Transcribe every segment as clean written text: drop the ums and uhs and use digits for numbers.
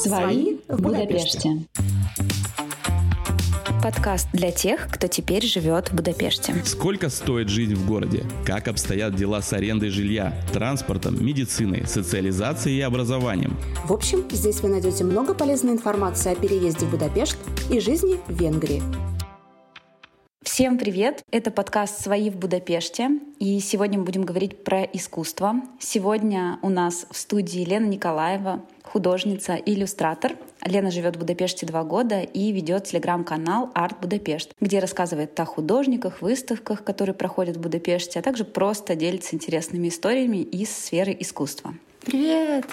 «Свои» в Будапеште. Подкаст для тех, кто теперь живет в Будапеште. Сколько стоит жизнь в городе? Как обстоят дела с арендой жилья, транспортом, медициной, социализацией и образованием? В общем, здесь вы найдете много полезной информации о переезде в Будапешт и жизни в Венгрии. Всем привет! Это подкаст «Свои в Будапеште». И сегодня мы будем говорить про искусство. Сегодня у нас в студии Лена Николаева, художница и иллюстратор. Лена живет в Будапеште 2 года и ведет телеграм-канал «Арт Будапешт», где рассказывает о художниках, выставках, которые проходят в Будапеште, а также просто делится интересными историями из сферы искусства. Привет!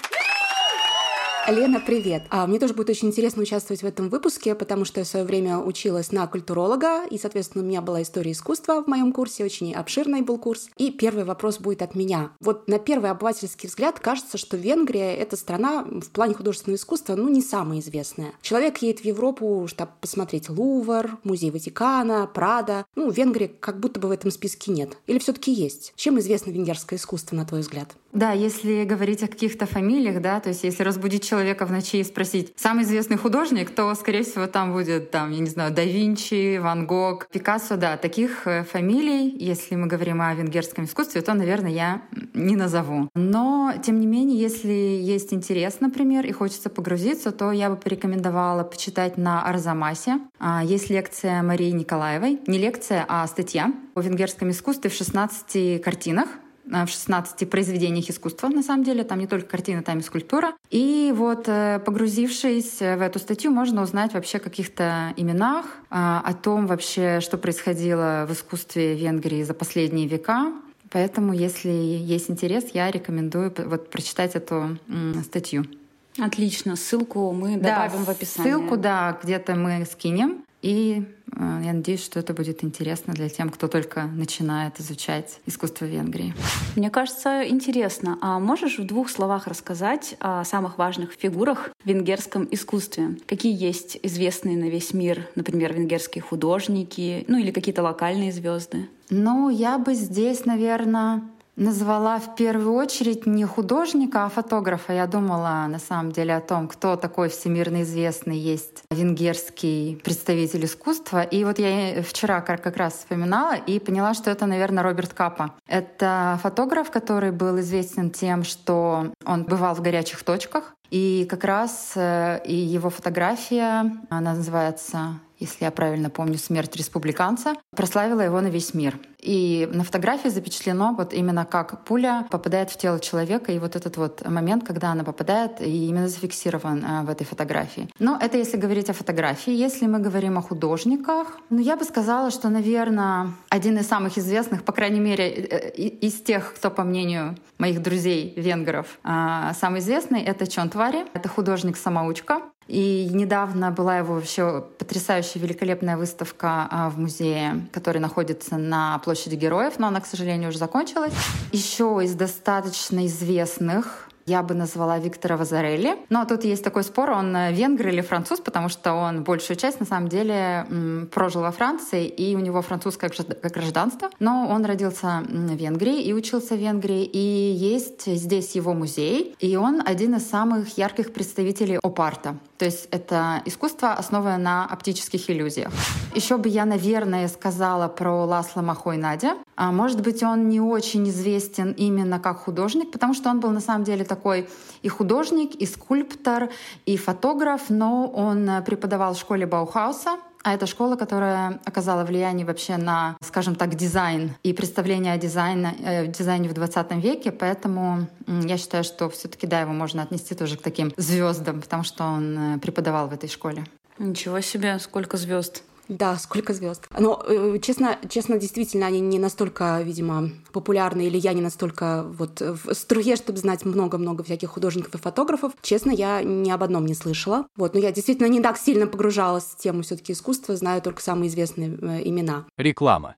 Лена, привет! Мне тоже будет очень интересно участвовать в этом выпуске, потому что я в свое время училась на культуролога, и, соответственно, у меня была история искусства в моем курсе, очень обширный был курс. И первый вопрос будет от меня. Вот на первый обывательский взгляд кажется, что Венгрия — это страна в плане художественного искусства, не самая известная. Человек едет в Европу, чтобы посмотреть Лувр, Музей Ватикана, Прадо. Венгрии как будто бы в этом списке нет. Или все-таки есть? Чем известно венгерское искусство, на твой взгляд? Да, если говорить о каких-то фамилиях, то есть если разбудить человека в ночи и спросить «самый известный художник», то, скорее всего, там будет, да Винчи, Ван Гог, Пикассо, таких фамилий, если мы говорим о венгерском искусстве, то, наверное, я не назову. Но, тем не менее, если есть интерес, например, и хочется погрузиться, то я бы порекомендовала почитать на Арзамасе. Есть лекция Марии Николаевой, не лекция, а статья о венгерском искусстве в 16 картинах, в 16 произведениях искусства, на самом деле. Там не только картина, там и скульптура. И вот, погрузившись в эту статью, можно узнать вообще о каких-то именах, о том вообще, что происходило в искусстве Венгрии за последние века. Поэтому, если есть интерес, я рекомендую прочитать эту статью. Отлично. Ссылку мы добавим в описании. Ссылку, где-то мы скинем. И я надеюсь, что это будет интересно для тем, кто только начинает изучать искусство Венгрии. Мне кажется, интересно. А можешь в 2 словах рассказать о самых важных фигурах в венгерском искусстве? Какие есть известные на весь мир, например, венгерские художники, или какие-то локальные звезды? Я бы здесь, наверное, назвала в первую очередь не художника, а фотографа. Я думала, на самом деле, о том, кто такой всемирно известный есть венгерский представитель искусства. И вот я вчера как раз вспоминала и поняла, что это, наверное, Роберт Капа. Это фотограф, который был известен тем, что он бывал в горячих точках. И как раз и его фотография, она называется, если я правильно помню, «Смерть республиканца», прославила его на весь мир. И на фотографии запечатлено именно как пуля попадает в тело человека, и этот момент, когда она попадает, и именно зафиксирован в этой фотографии. Но это если говорить о фотографии. Если мы говорим о художниках, я бы сказала, что, наверное, один из самых известных, по крайней мере, из тех, кто, по мнению моих друзей-венгеров, самый известный — это Чонтвари. Это художник-самоучка. И недавно была его вообще потрясающая, великолепная выставка в музее, который находится на площади Героев, но она, к сожалению, уже закончилась. Еще из достаточно известных я бы назвала Виктора Вазарелли. Но тут есть такой спор, он венгр или француз, потому что он большую часть, на самом деле, прожил во Франции, и у него французское гражданство. Но он родился в Венгрии и учился в Венгрии. И есть здесь его музей, и он один из самых ярких представителей оп-арта. То есть это искусство, основанное на оптических иллюзиях. Еще бы я, наверное, сказала про Ласло Махой Надя. Может быть, он не очень известен именно как художник, потому что он был, на самом деле, такой и художник, и скульптор, и фотограф, но он преподавал в школе Баухауса. А это школа, которая оказала влияние вообще на, скажем так, дизайн и представление о дизайне в 20 веке. Поэтому я считаю, что все-таки его можно отнести тоже к таким звездам, потому что он преподавал в этой школе. Ничего себе, сколько звезд! Да, сколько звезд. Но, честно, действительно, они не настолько, видимо, популярны, или я не настолько в струе, чтобы знать много-много всяких художников и фотографов. Честно, я ни об одном не слышала. Но я действительно не так сильно погружалась в тему все-таки искусства, знаю только самые известные имена. Реклама.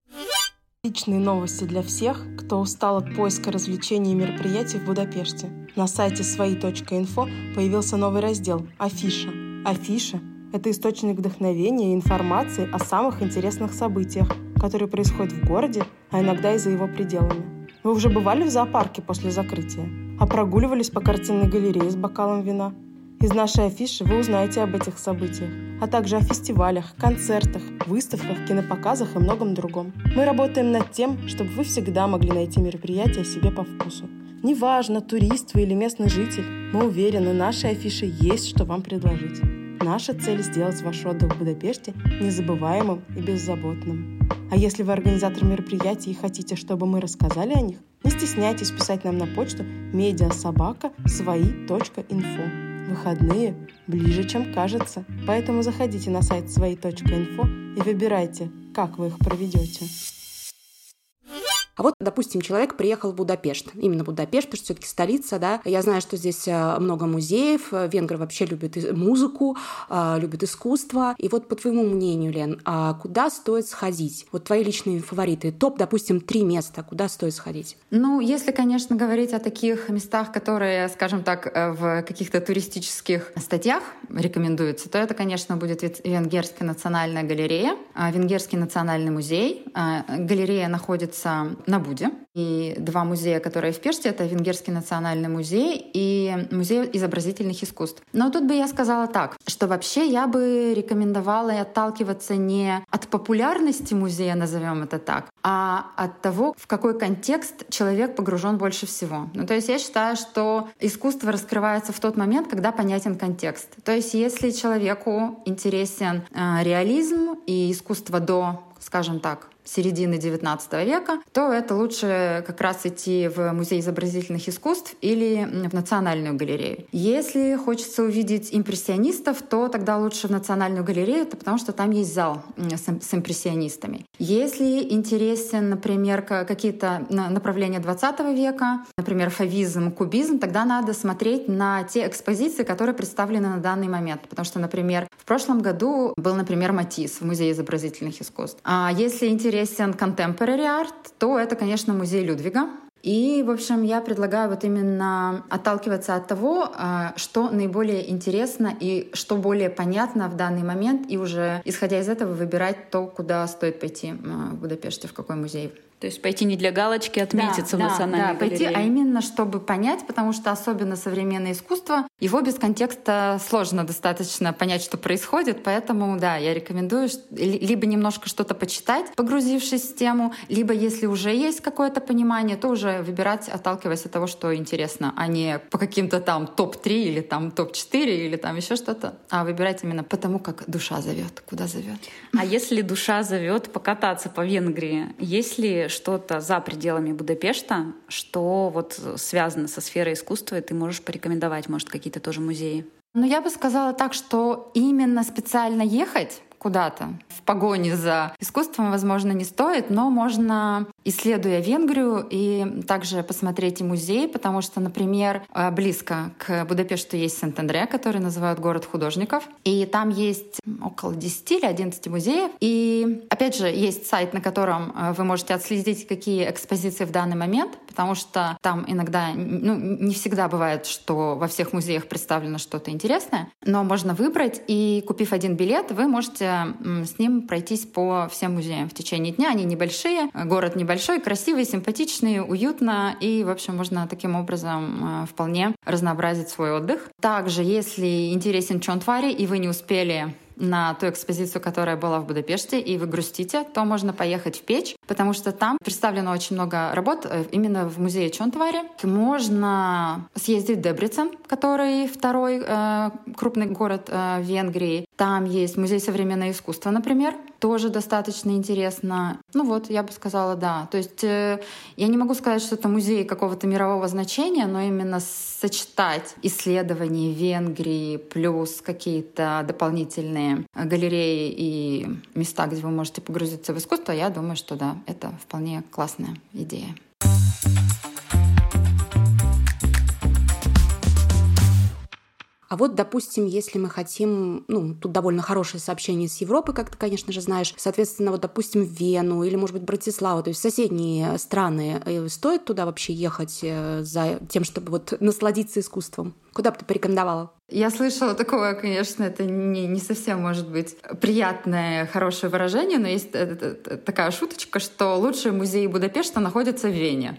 Отличные новости для всех, кто устал от поиска развлечений и мероприятий в Будапеште. На сайте свои.инфо появился новый раздел «Афиша». Афиша — это источник вдохновения и информации о самых интересных событиях, которые происходят в городе, а иногда и за его пределами. Вы уже бывали в зоопарке после закрытия? А прогуливались по картинной галерее с бокалом вина? И Из нашей афиши вы узнаете об этих событиях, а также о фестивалях, концертах, выставках, кинопоказах и многом другом. Мы работаем над тем, чтобы вы всегда могли найти мероприятие себе по вкусу. Неважно, турист вы или местный житель, мы уверены, нашей афише есть, что вам предложить. Наша цель – сделать ваш отдых в Будапеште незабываемым и беззаботным. А если вы организатор мероприятий и хотите, чтобы мы рассказали о них, не стесняйтесь писать нам на почту media@svoi.info. Выходные ближе, чем кажется, поэтому заходите на сайт svoi.info и выбирайте, как вы их проведете. А вот, допустим, человек приехал в Будапешт, именно Будапешт, потому что все-таки столица, да. Я знаю, что здесь много музеев, венгры вообще любят музыку, любят искусство. И вот по твоему мнению, Лен, куда стоит сходить? Вот твои личные фавориты, топ, допустим, 3 места, куда стоит сходить? Ну, если, конечно, говорить о таких местах, которые, скажем так, в каких-то туристических статьях рекомендуются, то это, конечно, будет Венгерская национальная галерея, Венгерский национальный музей. Галерея находится на Буде. И 2 музея, которые в Пеште, это Венгерский национальный музей и Музей изобразительных искусств. Но тут бы я сказала так, что вообще я бы рекомендовала отталкиваться не от популярности музея, назовем это так, а от того, в какой контекст человек погружен больше всего. Ну, то есть я считаю, что искусство раскрывается в тот момент, когда понятен контекст. То есть если человеку интересен реализм и искусство до, скажем так, середины XIX века, то это лучше как раз идти в Музей изобразительных искусств или в Национальную галерею. Если хочется увидеть импрессионистов, то тогда лучше в Национальную галерею, потому что там есть зал с импрессионистами. Если интересен, например, какие-то направления XX века, например, фавизм, кубизм, тогда надо смотреть на те экспозиции, которые представлены на данный момент. Потому что, например, в прошлом году был, например, Матисс в Музее изобразительных искусств. А если интересен contemporary art, то это, конечно, Музей Людвига. И, в общем, я предлагаю вот именно отталкиваться от того, что наиболее интересно и что более понятно в данный момент, и уже исходя из этого выбирать то, куда стоит пойти в Будапеште, в какой музей. То есть пойти не для галочки отметиться в национальной галерее. Пойти, а именно чтобы понять, потому что особенно современное искусство, его без контекста сложно достаточно понять, что происходит, поэтому, да, я рекомендую либо немножко что-то почитать, погрузившись в тему, либо если уже есть какое-то понимание, то уже выбирать, отталкиваясь от того, что интересно, а не по каким-то там топ-3 или там топ-4 или там еще что-то, а выбирать именно потому, как душа зовет, куда зовет. А если душа зовет покататься по Венгрии, есть ли что-то за пределами Будапешта, что вот связано со сферой искусства, и ты можешь порекомендовать, может, какие-то тоже музеи? Ну, я бы сказала так, что именно специально ехать куда-то в погоне за искусством, возможно, не стоит, но можно, исследуя Венгрию, и также посмотреть и музей, потому что, например, близко к Будапешту есть Сентендре, который называют город художников, и там есть около 10 или 11 музеев. И, опять же, есть сайт, на котором вы можете отследить, какие экспозиции в данный момент, потому что там иногда, не всегда бывает, что во всех музеях представлено что-то интересное, но можно выбрать, и, купив 1 билет, вы можете с ним пройтись по всем музеям в течение дня. Они небольшие, город небольшой, красивый, симпатичный, уютно, и, в общем, можно таким образом вполне разнообразить свой отдых. Также, если интересен Чонтвари, и вы не успели на ту экспозицию, которая была в Будапеште, и вы грустите, то можно поехать в Печ, потому что там представлено очень много работ именно в музее Чонтвари. Можно съездить в Дебрецен, который 2-й крупный город Венгрии. Там есть музей современного искусства, например, тоже достаточно интересно. Ну вот, я бы сказала, да. То есть я не могу сказать, что это музей какого-то мирового значения, но именно сочетать исследования Венгрии плюс какие-то дополнительные галереи и места, где вы можете погрузиться в искусство, я думаю, что да, это вполне классная идея. А вот, допустим, если мы хотим... тут довольно хорошее сообщение с Европы, как ты, конечно же, знаешь. Соответственно, вот, допустим, Вену или, может быть, Братиславу, то есть соседние страны, стоит туда вообще ехать за тем, чтобы вот насладиться искусством? Куда бы ты порекомендовала? Я слышала такое, конечно, это не совсем, может быть, приятное, хорошее выражение, но есть такая шуточка, что лучшие музеи Будапешта находятся в Вене.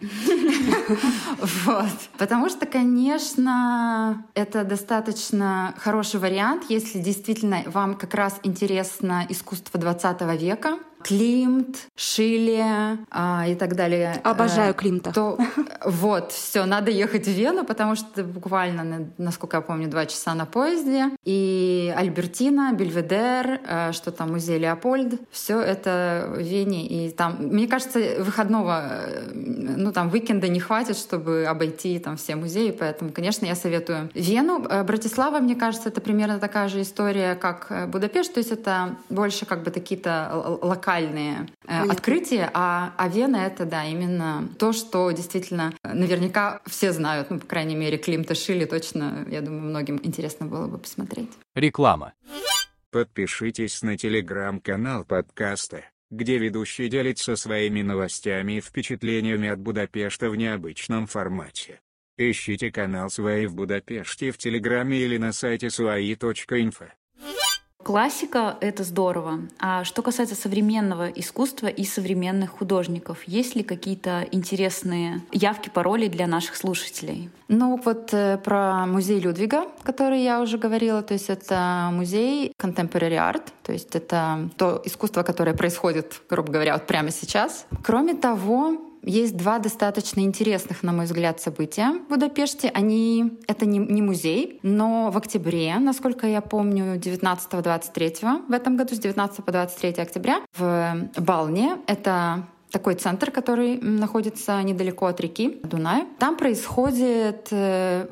Потому что, конечно, это достаточно хороший вариант, если действительно вам как раз интересно искусство 20 века. Климт, Шиле и так далее. Обожаю Климта. Все, надо ехать в Вену, потому что буквально, насколько я помню, 2 часа на поезде. И Альбертина, Бельведер, что там, музей Леопольд. Все это в Вене. И там, мне кажется, выходного, уикенда не хватит, чтобы обойти там все музеи. Поэтому, конечно, я советую Вену. Братислава, мне кажется, это примерно такая же история, как Будапешт. То есть это больше как бы какие-то локальные открытия, а Вена — это, да, именно то, что действительно наверняка все знают, по крайней мере, Климта, Шиле точно, я думаю, многим интересно было бы посмотреть. Реклама. Подпишитесь на телеграм-канал подкаста, где ведущий делится своими новостями и впечатлениями от Будапешта в необычном формате. Ищите канал «Свои» в Будапеште в Телеграме или на сайте свои.инфо. Классика — это здорово. А что касается современного искусства и современных художников, есть ли какие-то интересные явки, пароли для наших слушателей? Про музей Людвига, который я уже говорила, то есть это музей contemporary art, то есть это то искусство, которое происходит, грубо говоря, вот прямо сейчас. Кроме того, есть 2 достаточно интересных, на мой взгляд, события в Будапеште. Это не музей, но в октябре, насколько я помню, 19-23, в этом году, с 19 по 23 октября, в Балне, это такой центр, который находится недалеко от реки Дунай. Там происходит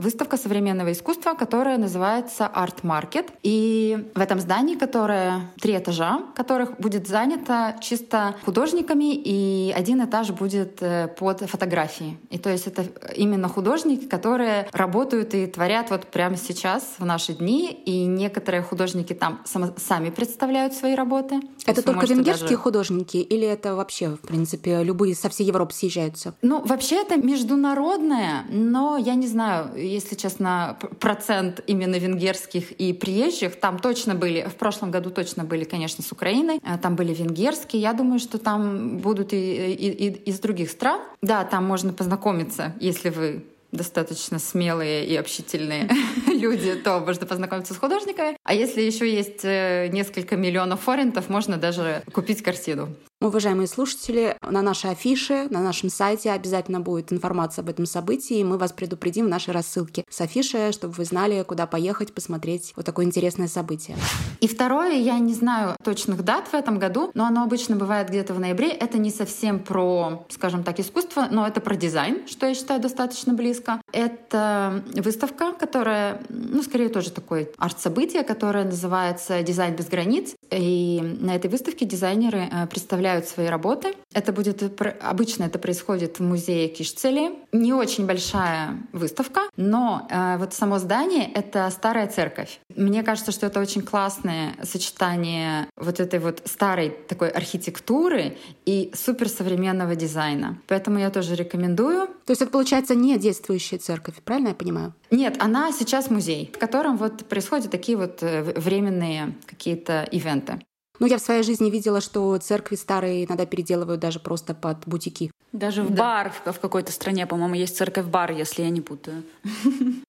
выставка современного искусства, которая называется Art Market. И в этом здании, которое 3 этажа, которых будет занято чисто художниками, и 1 этаж будет под фотографии. И то есть это именно художники, которые работают и творят вот прямо сейчас, в наши дни. И некоторые художники там сами представляют свои работы. Это только венгерские художники или это вообще, в принципе? Любые со всей Европы съезжаются. Вообще это международное, но я не знаю, если честно, процент именно венгерских и приезжих. Там точно были, в прошлом году точно были, конечно, с Украины, там были венгерские. Я думаю, что там будут и из других стран. Да, там можно познакомиться, если вы достаточно смелые и общительные люди, то можно познакомиться с художниками. А если еще есть несколько миллионов форинтов, можно даже купить картину. Уважаемые слушатели, на нашей афише, на нашем сайте обязательно будет информация об этом событии, и мы вас предупредим в нашей рассылке с афиши, чтобы вы знали, куда поехать, посмотреть вот такое интересное событие. И второе, я не знаю точных дат в этом году, но оно обычно бывает где-то в ноябре. Это не совсем про, скажем так, искусство, но это про дизайн, что я считаю достаточно близко. Это выставка, которая, скорее тоже такое арт-событие, которое называется «Дизайн без границ». И на этой выставке дизайнеры представляют свои работы. Это будет обычно это происходит в музее Кишцели. Не очень большая выставка, но само здание — это старая церковь. Мне кажется, что это очень классное сочетание вот этой вот старой такой архитектуры и суперсовременного дизайна. Поэтому я тоже рекомендую. То есть это получается не действующая церковь, правильно я понимаю? Нет, она сейчас музей, в котором происходят такие временные какие-то ивенты. Я в своей жизни видела, что церкви старые иногда переделывают даже просто под бутики. Даже в бар в какой-то стране, по-моему, есть церковь-бар, если я не путаю.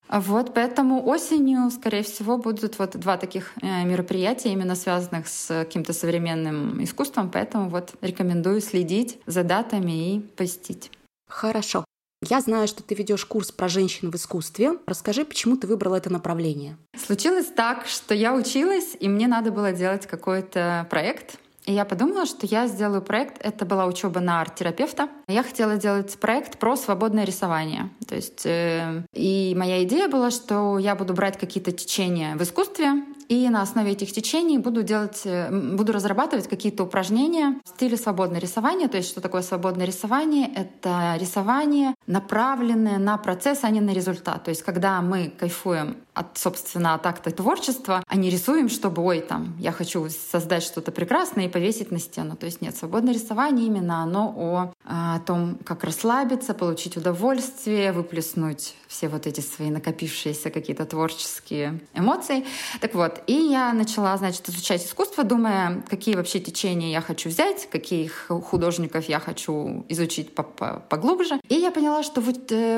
Поэтому осенью, скорее всего, будут 2 таких мероприятия, именно связанных с каким-то современным искусством. Поэтому рекомендую следить за датами и посетить. Хорошо. Я знаю, что ты ведешь курс про женщин в искусстве. Расскажи, почему ты выбрала это направление? Случилось так, что я училась, и мне надо было делать какой-то проект. И я подумала, что я сделаю проект. Это была учеба на арт-терапевта. Я хотела делать проект про свободное рисование. То есть, и моя идея была, что я буду брать какие-то течения в искусстве, и на основе этих течений буду разрабатывать какие-то упражнения в стиле свободное рисование. То есть что такое свободное рисование? Это рисование, направленное на процесс, а не на результат. То есть когда мы кайфуем от, собственно, от акта творчества, а не рисуем, чтобы, ой, там, я хочу создать что-то прекрасное и повесить на стену. То есть нет, свободное рисование именно оно о том, как расслабиться, получить удовольствие, выплеснуть все вот эти свои накопившиеся какие-то творческие эмоции. Так вот, и я начала, значит, изучать искусство, думая, какие вообще течения я хочу взять, каких художников я хочу изучить поглубже. И я поняла, что в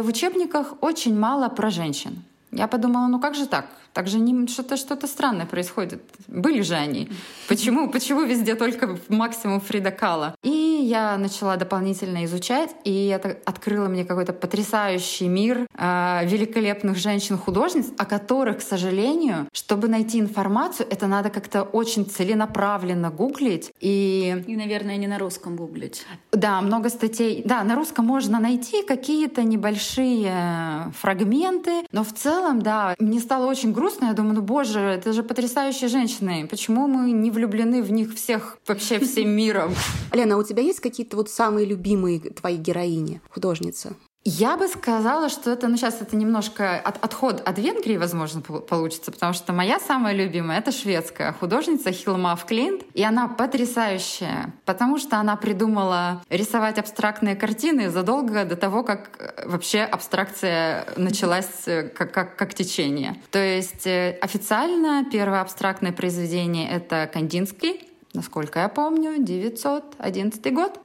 учебниках очень мало про женщин. Я подумала, ну как же так? Так же что-то странное происходит. Были же они. Почему везде только максимум Фрида Кало? И я начала дополнительно изучать, и это открыло мне какой-то потрясающий мир великолепных женщин-художниц, о которых, к сожалению, чтобы найти информацию, это надо как-то очень целенаправленно гуглить. И, наверное, не на русском гуглить. Да, много статей. Да, на русском можно найти какие-то небольшие фрагменты, но в целом, да, мне стало очень грустно. Я думаю, ну боже, это же потрясающие женщины. Почему мы не влюблены в них всех, вообще всем миром? Лена, у тебя есть какие-то вот самые любимые твои героини, художницы? Я бы сказала, что это, ну сейчас это немножко отход от Венгрии, возможно, получится, потому что моя самая любимая — это шведская художница Хильма аф Клинт, и она потрясающая, потому что она придумала рисовать абстрактные картины задолго до того, как вообще абстракция началась как течение. То есть официально первое абстрактное произведение — это Кандинский, насколько я помню, 911 год,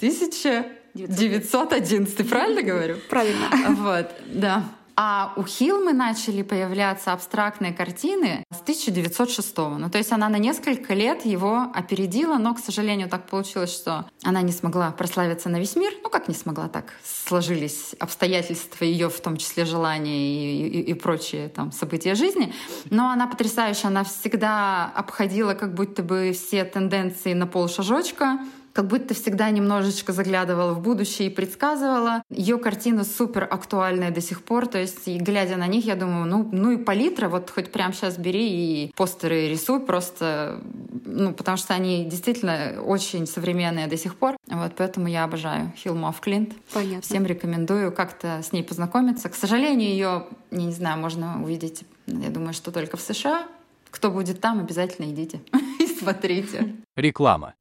1911, правильно говорю? Правильно. Вот, да. А у Хилмы начали появляться абстрактные картины с 1906-го. Ну, то есть она на несколько лет его опередила, но, к сожалению, так получилось, что она не смогла прославиться на весь мир. Ну, как не смогла, так сложились обстоятельства ее, в том числе желания и прочие там события жизни. Но она потрясающая, она всегда обходила как будто бы все тенденции на полшажочка, как будто всегда немножечко заглядывала в будущее и предсказывала. Ее картины супер актуальны до сих пор. То есть, глядя на них, я думаю, ну и палитра, вот хоть прямо сейчас бери и постеры рисуй просто, ну, потому что они действительно очень современные до сих пор. Вот поэтому я обожаю Хильму аф Клинт. Понятно. Всем рекомендую как-то с ней познакомиться. К сожалению, ее, я не знаю, можно увидеть, я думаю, что только в США. Кто будет там, обязательно идите и смотрите. Реклама.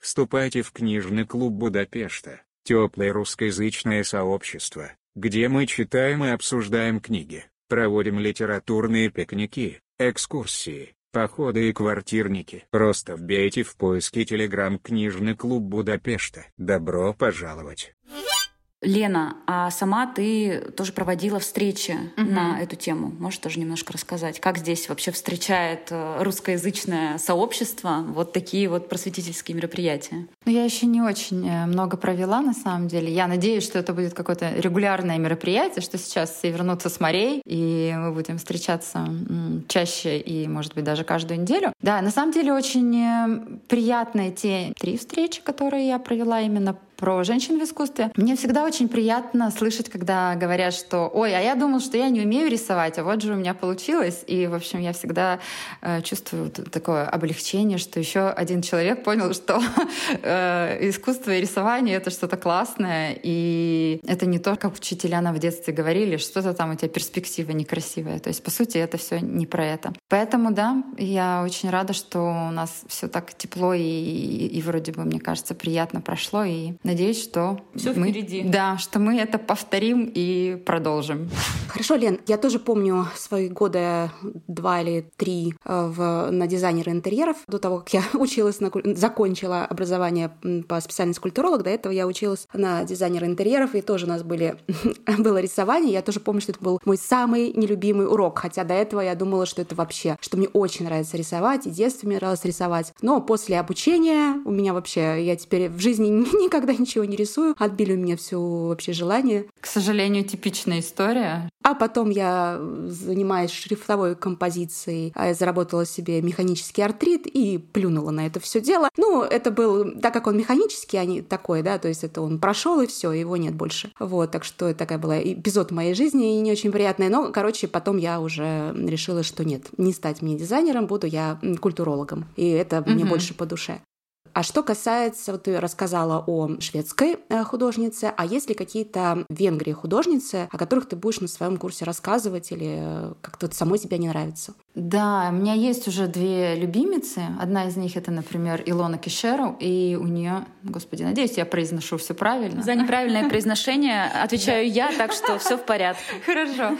Вступайте в книжный клуб Будапешта, теплое русскоязычное сообщество, где мы читаем и обсуждаем книги, проводим литературные пикники, экскурсии, походы и квартирники. Просто вбейте в поиски Telegram «Книжный клуб Будапешта». Добро пожаловать! Лена, а сама ты тоже проводила встречи на эту тему. Можешь тоже немножко рассказать, как здесь вообще встречает русскоязычное сообщество вот такие вот просветительские мероприятия? Ну, я еще не очень много провела, на самом деле. Я надеюсь, что это будет какое-то регулярное мероприятие, что сейчас все вернутся с морей, и мы будем встречаться чаще и, может быть, даже каждую неделю. Да, на самом деле очень приятные те 3 встречи, которые я провела именно про женщин в искусстве. Мне всегда очень приятно слышать, когда говорят, что «Ой, а я думал, что я не умею рисовать, а вот же у меня получилось». И, в общем, я всегда чувствую такое облегчение, что еще один человек понял, что искусство и рисование — это что-то классное. И это не то, как учителя нам в детстве говорили, что-то там у тебя перспектива некрасивая. То есть, по сути, это все не про это. Поэтому, да, я очень рада, что у нас все так тепло и вроде бы, мне кажется, приятно прошло. И надеюсь, что всё впереди. Да, что мы это повторим и продолжим. Хорошо, Лен, я тоже помню свои года 2 или 3 на дизайнера интерьеров. До того, как я училась, закончила образование по специальности культуролог, до этого я училась на дизайнера интерьеров, и тоже у нас было рисование. Я тоже помню, что это был мой самый нелюбимый урок, хотя до этого я думала, что это вообще, что мне очень нравится рисовать, и в детстве мне нравилось рисовать. Но после обучения у меня вообще, я теперь в жизни никогда ничего не рисую. Отбили у меня все вообще желание. К сожалению, типичная история. А потом я, занимаясь шрифтовой композицией, заработала себе механический артрит и плюнула на это все дело. Ну, это был, так как он механический, а не такой, да, то есть это он прошел и все, его нет больше. Вот, так что это такая была эпизод моей жизни и не очень приятная. Но, короче, потом я уже решила, что нет, не стать мне дизайнером, буду я культурологом. И это мне больше по душе. А что касается, вот ты рассказала о шведской художнице, а есть ли какие-то в Венгрии художницы, о которых ты будешь на своем курсе рассказывать или как-то самой тебе не нравится? Да, у меня есть уже две любимицы. Одна из них — это, например, Илона Кишеру, и у нее, господи, надеюсь, я произношу все правильно. За неправильное произношение отвечаю я, так что все в порядке. Хорошо.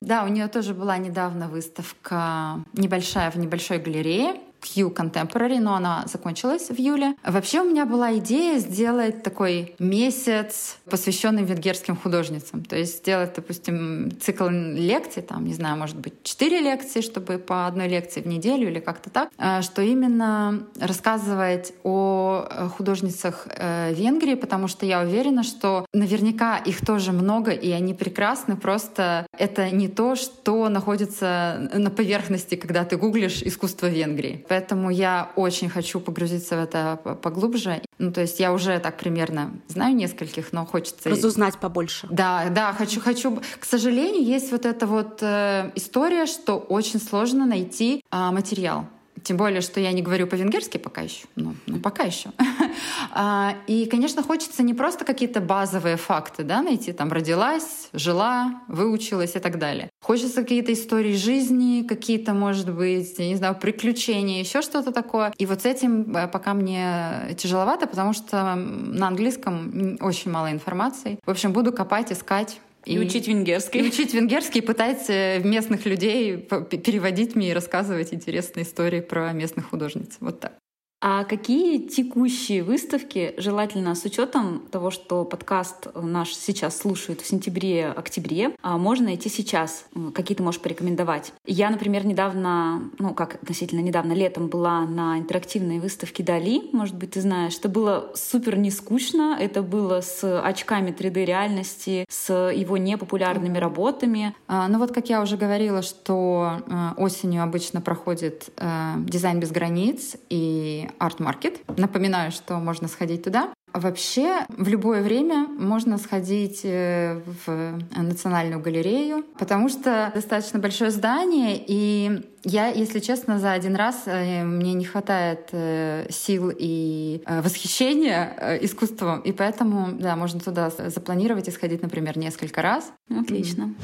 Да, у нее тоже была недавно выставка небольшая в небольшой галерее Q Contemporary, но она закончилась в июле. Вообще у меня была идея сделать такой месяц, посвященный венгерским художницам. То есть сделать, допустим, цикл лекций, там, не знаю, может быть, 4 лекции, чтобы по одной лекции в неделю или как-то так, что именно рассказывать о художницах Венгрии, потому что я уверена, что наверняка их тоже много, и они прекрасны, просто это не то, что находится на поверхности, когда ты гуглишь искусство Венгрии. Поэтому я очень хочу погрузиться в это поглубже. Ну, то есть я уже так примерно знаю нескольких, но хочется... разузнать побольше. Да, хочу. К сожалению, есть вот эта вот история, что очень сложно найти материал. Тем более, что я не говорю по-венгерски пока еще. Ну, пока еще. И, конечно, хочется не просто какие-то базовые факты, да, найти, там, родилась, жила, выучилась и так далее. Хочется какие-то истории жизни, какие-то, может быть, я не знаю, приключения, еще что-то такое. И вот с этим пока мне тяжеловато, потому что на английском очень мало информации. В общем, буду копать, искать. И учить венгерский. И учить венгерский, пытать местных людей переводить мне и рассказывать интересные истории про местных художниц. Вот так. А какие текущие выставки, желательно с учетом того, что подкаст наш сейчас слушают в сентябре-октябре, можно найти сейчас? Какие ты можешь порекомендовать? Я, например, недавно, относительно недавно, летом была на интерактивной выставке Дали, может быть, ты знаешь. Это было супер нескучно, это было с очками 3D-реальности, с его непопулярными работами. Как я уже говорила, что осенью обычно проходит «Дизайн без границ» и Art Market. Напоминаю, что можно сходить туда. Вообще, в любое время можно сходить в Национальную галерею, потому что достаточно большое здание, и я, если честно, за один раз мне не хватает сил и восхищения искусством, и поэтому, да, можно туда запланировать и сходить, например, несколько раз. Отлично.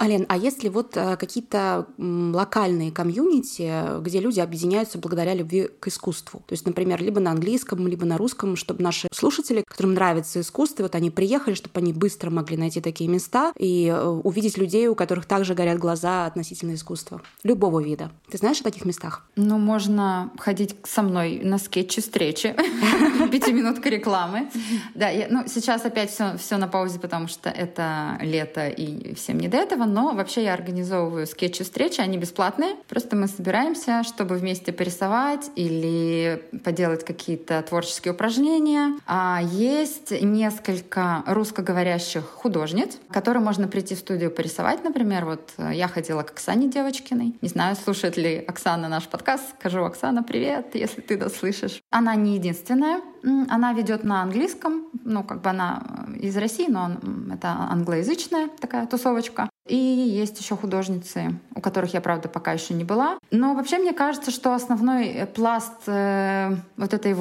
Ален, а есть ли какие-то локальные комьюнити, где люди объединяются благодаря любви к искусству? То есть, например, либо на английском, либо на русском, чтобы наши слушатели, которым нравится искусство, они приехали, чтобы они быстро могли найти такие места и увидеть людей, у которых также горят глаза относительно искусства любого вида. Ты знаешь о таких местах? Можно ходить со мной на скетчи встречи, 5-минутка рекламы. Да, сейчас опять все на паузе, потому что это лето и всем не до этого. Но вообще я организовываю скетч-встречи, они бесплатные. Просто мы собираемся, чтобы вместе порисовать или поделать какие-то творческие упражнения. Есть несколько русскоговорящих художниц, к которым можно прийти в студию порисовать. Например, я ходила к Оксане Девочкиной. Не знаю, слушает ли Оксана наш подкаст. Скажу: Оксана, привет, если ты дослышишь. Она не единственная. Она ведет на английском. Она из России, но это англоязычная такая тусовочка. И есть еще художницы, у которых я, правда, пока еще не была. Но вообще мне кажется, что основной пласт этой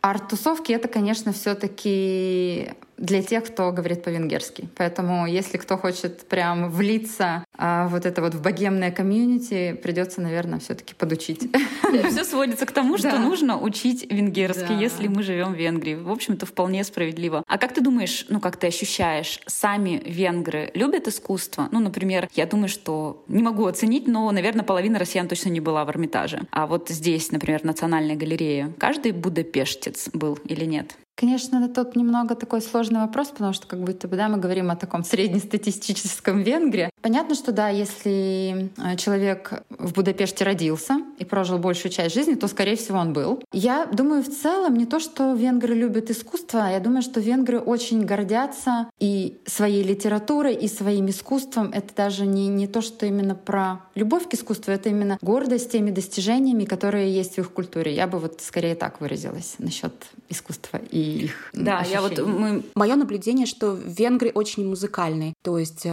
арт-тусовки — это, конечно, все-таки для тех, кто говорит по-венгерски. Поэтому, если кто хочет прям влиться в богемное комьюнити, придется, наверное, все-таки подучить. Все сводится к тому, что нужно учить венгерский, если мы живем в Венгрии. В общем-то, вполне справедливо. А как ты думаешь, как ты ощущаешь, сами венгры любят искусство? Например, я думаю, что не могу оценить, но, наверное, половина россиян точно не была в Эрмитаже. А здесь, например, в Национальной галерее, каждый будапештец был или нет? Конечно, тут немного такой сложный вопрос, потому что как будто бы мы говорим о таком среднестатистическом венгре. Понятно, что если человек в Будапеште родился и прожил большую часть жизни, то, скорее всего, он был. Я думаю, в целом не то, что венгры любят искусство, я думаю, что венгры очень гордятся и своей литературой, и своим искусством. Это даже не то, что именно про любовь к искусству, это именно гордость теми достижениями, которые есть в их культуре. Я бы скорее так выразилась насчет искусства и их ощущений. Мое наблюдение, что венгры очень музыкальны. То есть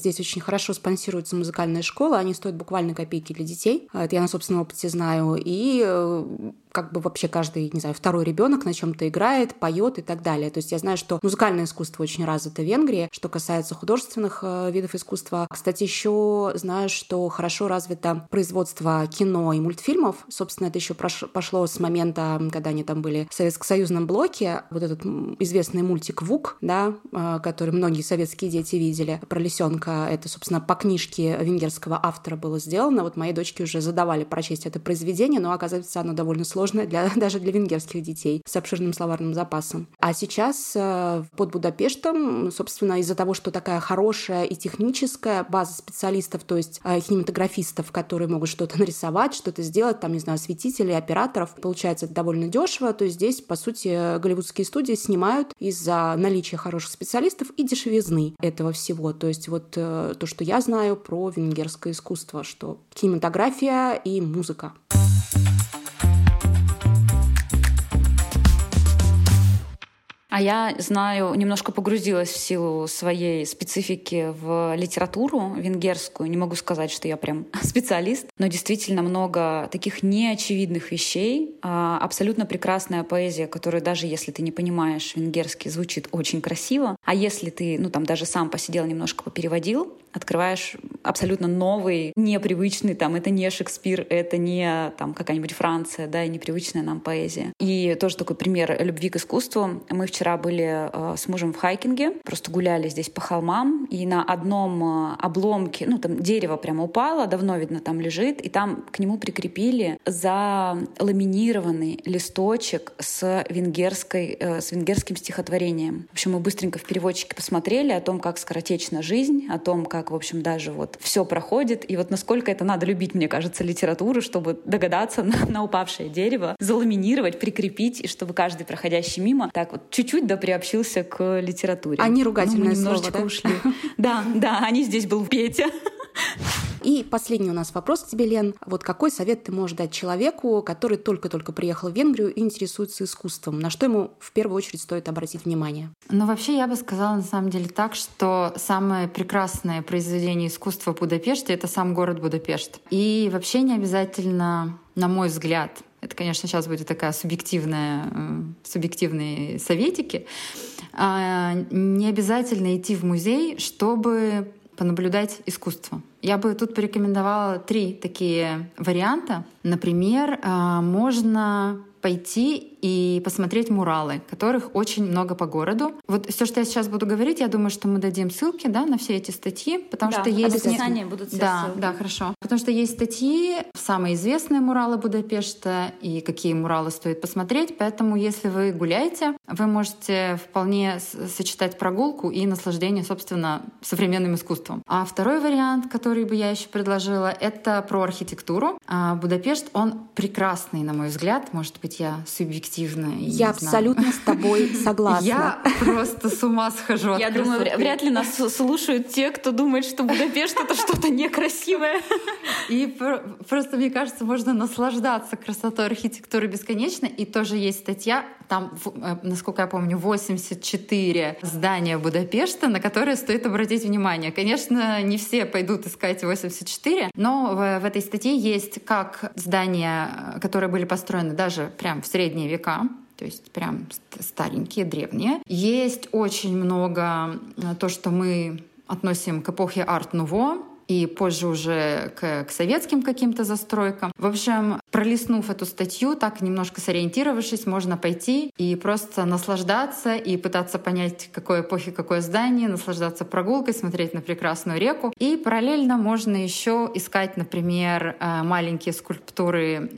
здесь очень хорошо хорошо спонсируется музыкальная школа, они стоят буквально копейки для детей. Это я на собственном опыте знаю. И как бы вообще каждый, не знаю, второй ребенок на чем-то играет, поет и так далее. То есть я знаю, что музыкальное искусство очень развито в Венгрии, что касается художественных видов искусства. Кстати, еще знаю, что хорошо развито производство кино и мультфильмов. Собственно, это еще пошло с момента, когда они там были в советско-союзном блоке. Вот этот известный мультик «Вук», да, который многие советские дети видели, про лисенка. Это, собственно, по книжке венгерского автора было сделано. Вот моей дочке уже задавали прочесть это произведение, но, оказывается, оно довольно сложно. Даже для венгерских детей с обширным словарным запасом. А сейчас под Будапештом, собственно, из-за того, что такая хорошая и техническая база специалистов, то есть кинематографистов, которые могут что-то нарисовать, что-то сделать, там, не знаю, осветителей, операторов, получается это довольно дешево. То есть здесь, по сути, голливудские студии снимают из-за наличия хороших специалистов и дешевизны этого всего. То есть вот то, что я знаю про венгерское искусство, что кинематография и музыка. А я знаю, немножко погрузилась в силу своей специфики в литературу венгерскую. Не могу сказать, что я прям специалист, но действительно много таких неочевидных вещей. Абсолютно прекрасная поэзия, которая даже если ты не понимаешь венгерский, звучит очень красиво. А если ты, даже сам посидел немножко, попереводил, открываешь абсолютно новый, непривычный, это не Шекспир, это не какая-нибудь Франция, да, и непривычная нам поэзия. И тоже такой пример любви к искусству. Мы вчера были с мужем в хайкинге, просто гуляли здесь по холмам, и на одном обломке, дерево прямо упало, давно видно, там лежит, и там к нему прикрепили заламинированный листочек с венгерским стихотворением. В общем, мы быстренько в переводчике посмотрели о том, как скоротечна жизнь, о том, как, в общем, даже все проходит, и насколько это надо любить, мне кажется, литературу, чтобы догадаться на упавшее дерево, заламинировать, прикрепить, и чтобы каждый, проходящий мимо, чуть-чуть приобщился к литературе. Они ругательное слово, да? Ушли. Да, они здесь был Петя. И последний у нас вопрос к тебе, Лен. Вот какой совет ты можешь дать человеку, который только-только приехал в Венгрию и интересуется искусством? На что ему в первую очередь стоит обратить внимание? Вообще я бы сказала на самом деле так, что самое прекрасное произведение искусства в Будапеште — это сам город Будапешт. И вообще не обязательно, на мой взгляд, это, конечно, сейчас будет такая субъективные советики, не обязательно идти в музей, чтобы понаблюдать искусство. Я бы тут порекомендовала 3 такие варианта. Например, можно пойти и посмотреть муралы, которых очень много по городу. Вот все, что я сейчас буду говорить, я думаю, что мы дадим ссылки, на все эти статьи, потому что есть описание, будут все ссылки. Да, хорошо. Потому что есть статьи, самые известные муралы Будапешта и какие муралы стоит посмотреть, поэтому если вы гуляете, вы можете вполне сочетать прогулку и наслаждение, собственно, современным искусством. А второй вариант, который бы я еще предложила, это про архитектуру. Будапешт, он прекрасный, на мой взгляд, может быть, я субъективно. Я абсолютно с тобой согласна. Я просто с ума схожу от красоты. Я думаю, вряд ли нас слушают те, кто думает, что Будапешт — это что-то некрасивое. И просто, мне кажется, можно наслаждаться красотой архитектуры бесконечно. И тоже есть статья, там, насколько я помню, 84 здания Будапешта, на которые стоит обратить внимание. Конечно, не все пойдут искать 84, но в этой статье есть как здания, которые были построены даже прям в средние века, то есть прям старенькие, древние. Есть очень много то, что мы относим к эпохе арт-нуво, и позже уже к советским каким-то застройкам. В общем, пролистнув эту статью, так немножко сориентировавшись, можно пойти и просто наслаждаться, и пытаться понять, какой эпохи какое здание, наслаждаться прогулкой, смотреть на прекрасную реку. И параллельно можно еще искать, например, маленькие скульптуры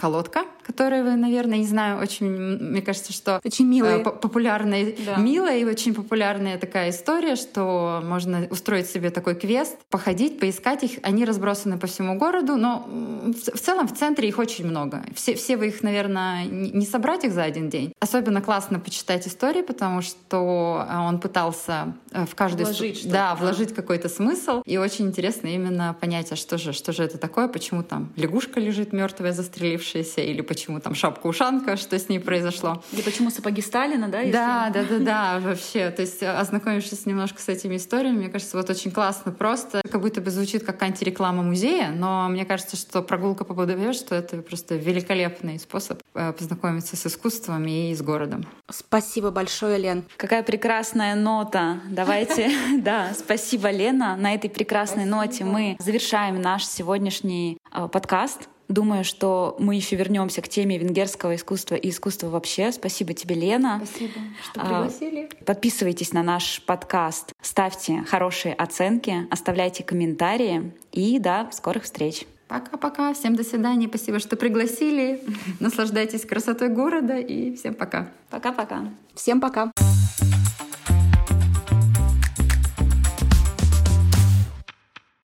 колодка, которые вы, наверное, не знаю, очень, мне кажется, что очень милые. Популярная, да. Милая и очень популярная такая история, что можно устроить себе такой квест, ходить, поискать их. Они разбросаны по всему городу, но в целом в центре их очень много. Все вы их, наверное, не собрать их за один день. Особенно классно почитать истории, потому что он пытался в каждую вложить какой-то смысл. И очень интересно именно понять, а что же это такое, почему там лягушка лежит мертвая, застрелившаяся, или почему почему там шапка-ушанка, что с ней произошло. И почему сапоги Сталина, да? Если... Да, вообще. То есть, ознакомившись немножко с этими историями, мне кажется, вот очень классно просто. Как будто бы звучит как антиреклама музея, но мне кажется, что прогулка по Будапешту — это просто великолепный способ познакомиться с искусством и с городом. Спасибо большое, Лен. Какая прекрасная нота. Давайте, да, спасибо, Лена. На этой прекрасной ноте мы завершаем наш сегодняшний подкаст. Думаю, что мы еще вернемся к теме венгерского искусства и искусства вообще. Спасибо тебе, Лена. Спасибо, что пригласили. Подписывайтесь на наш подкаст, ставьте хорошие оценки, оставляйте комментарии. И до скорых встреч. Пока-пока. Всем до свидания. Спасибо, что пригласили. Наслаждайтесь красотой города. И всем пока. Пока-пока. Всем пока.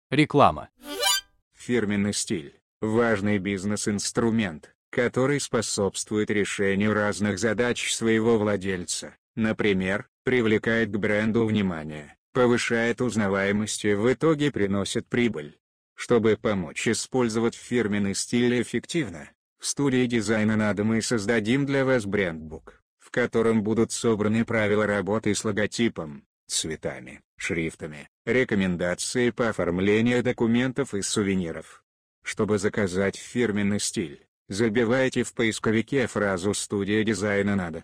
Реклама. Фирменный стиль. Важный бизнес-инструмент, который способствует решению разных задач своего владельца, например, привлекает к бренду внимание, повышает узнаваемость и в итоге приносит прибыль. Чтобы помочь использовать фирменный стиль эффективно, в студии дизайна «Надо» мы создадим для вас брендбук, в котором будут собраны правила работы с логотипом, цветами, шрифтами, рекомендации по оформлению документов и сувениров. Чтобы заказать фирменный стиль, забивайте в поисковике фразу «Студия дизайна надо»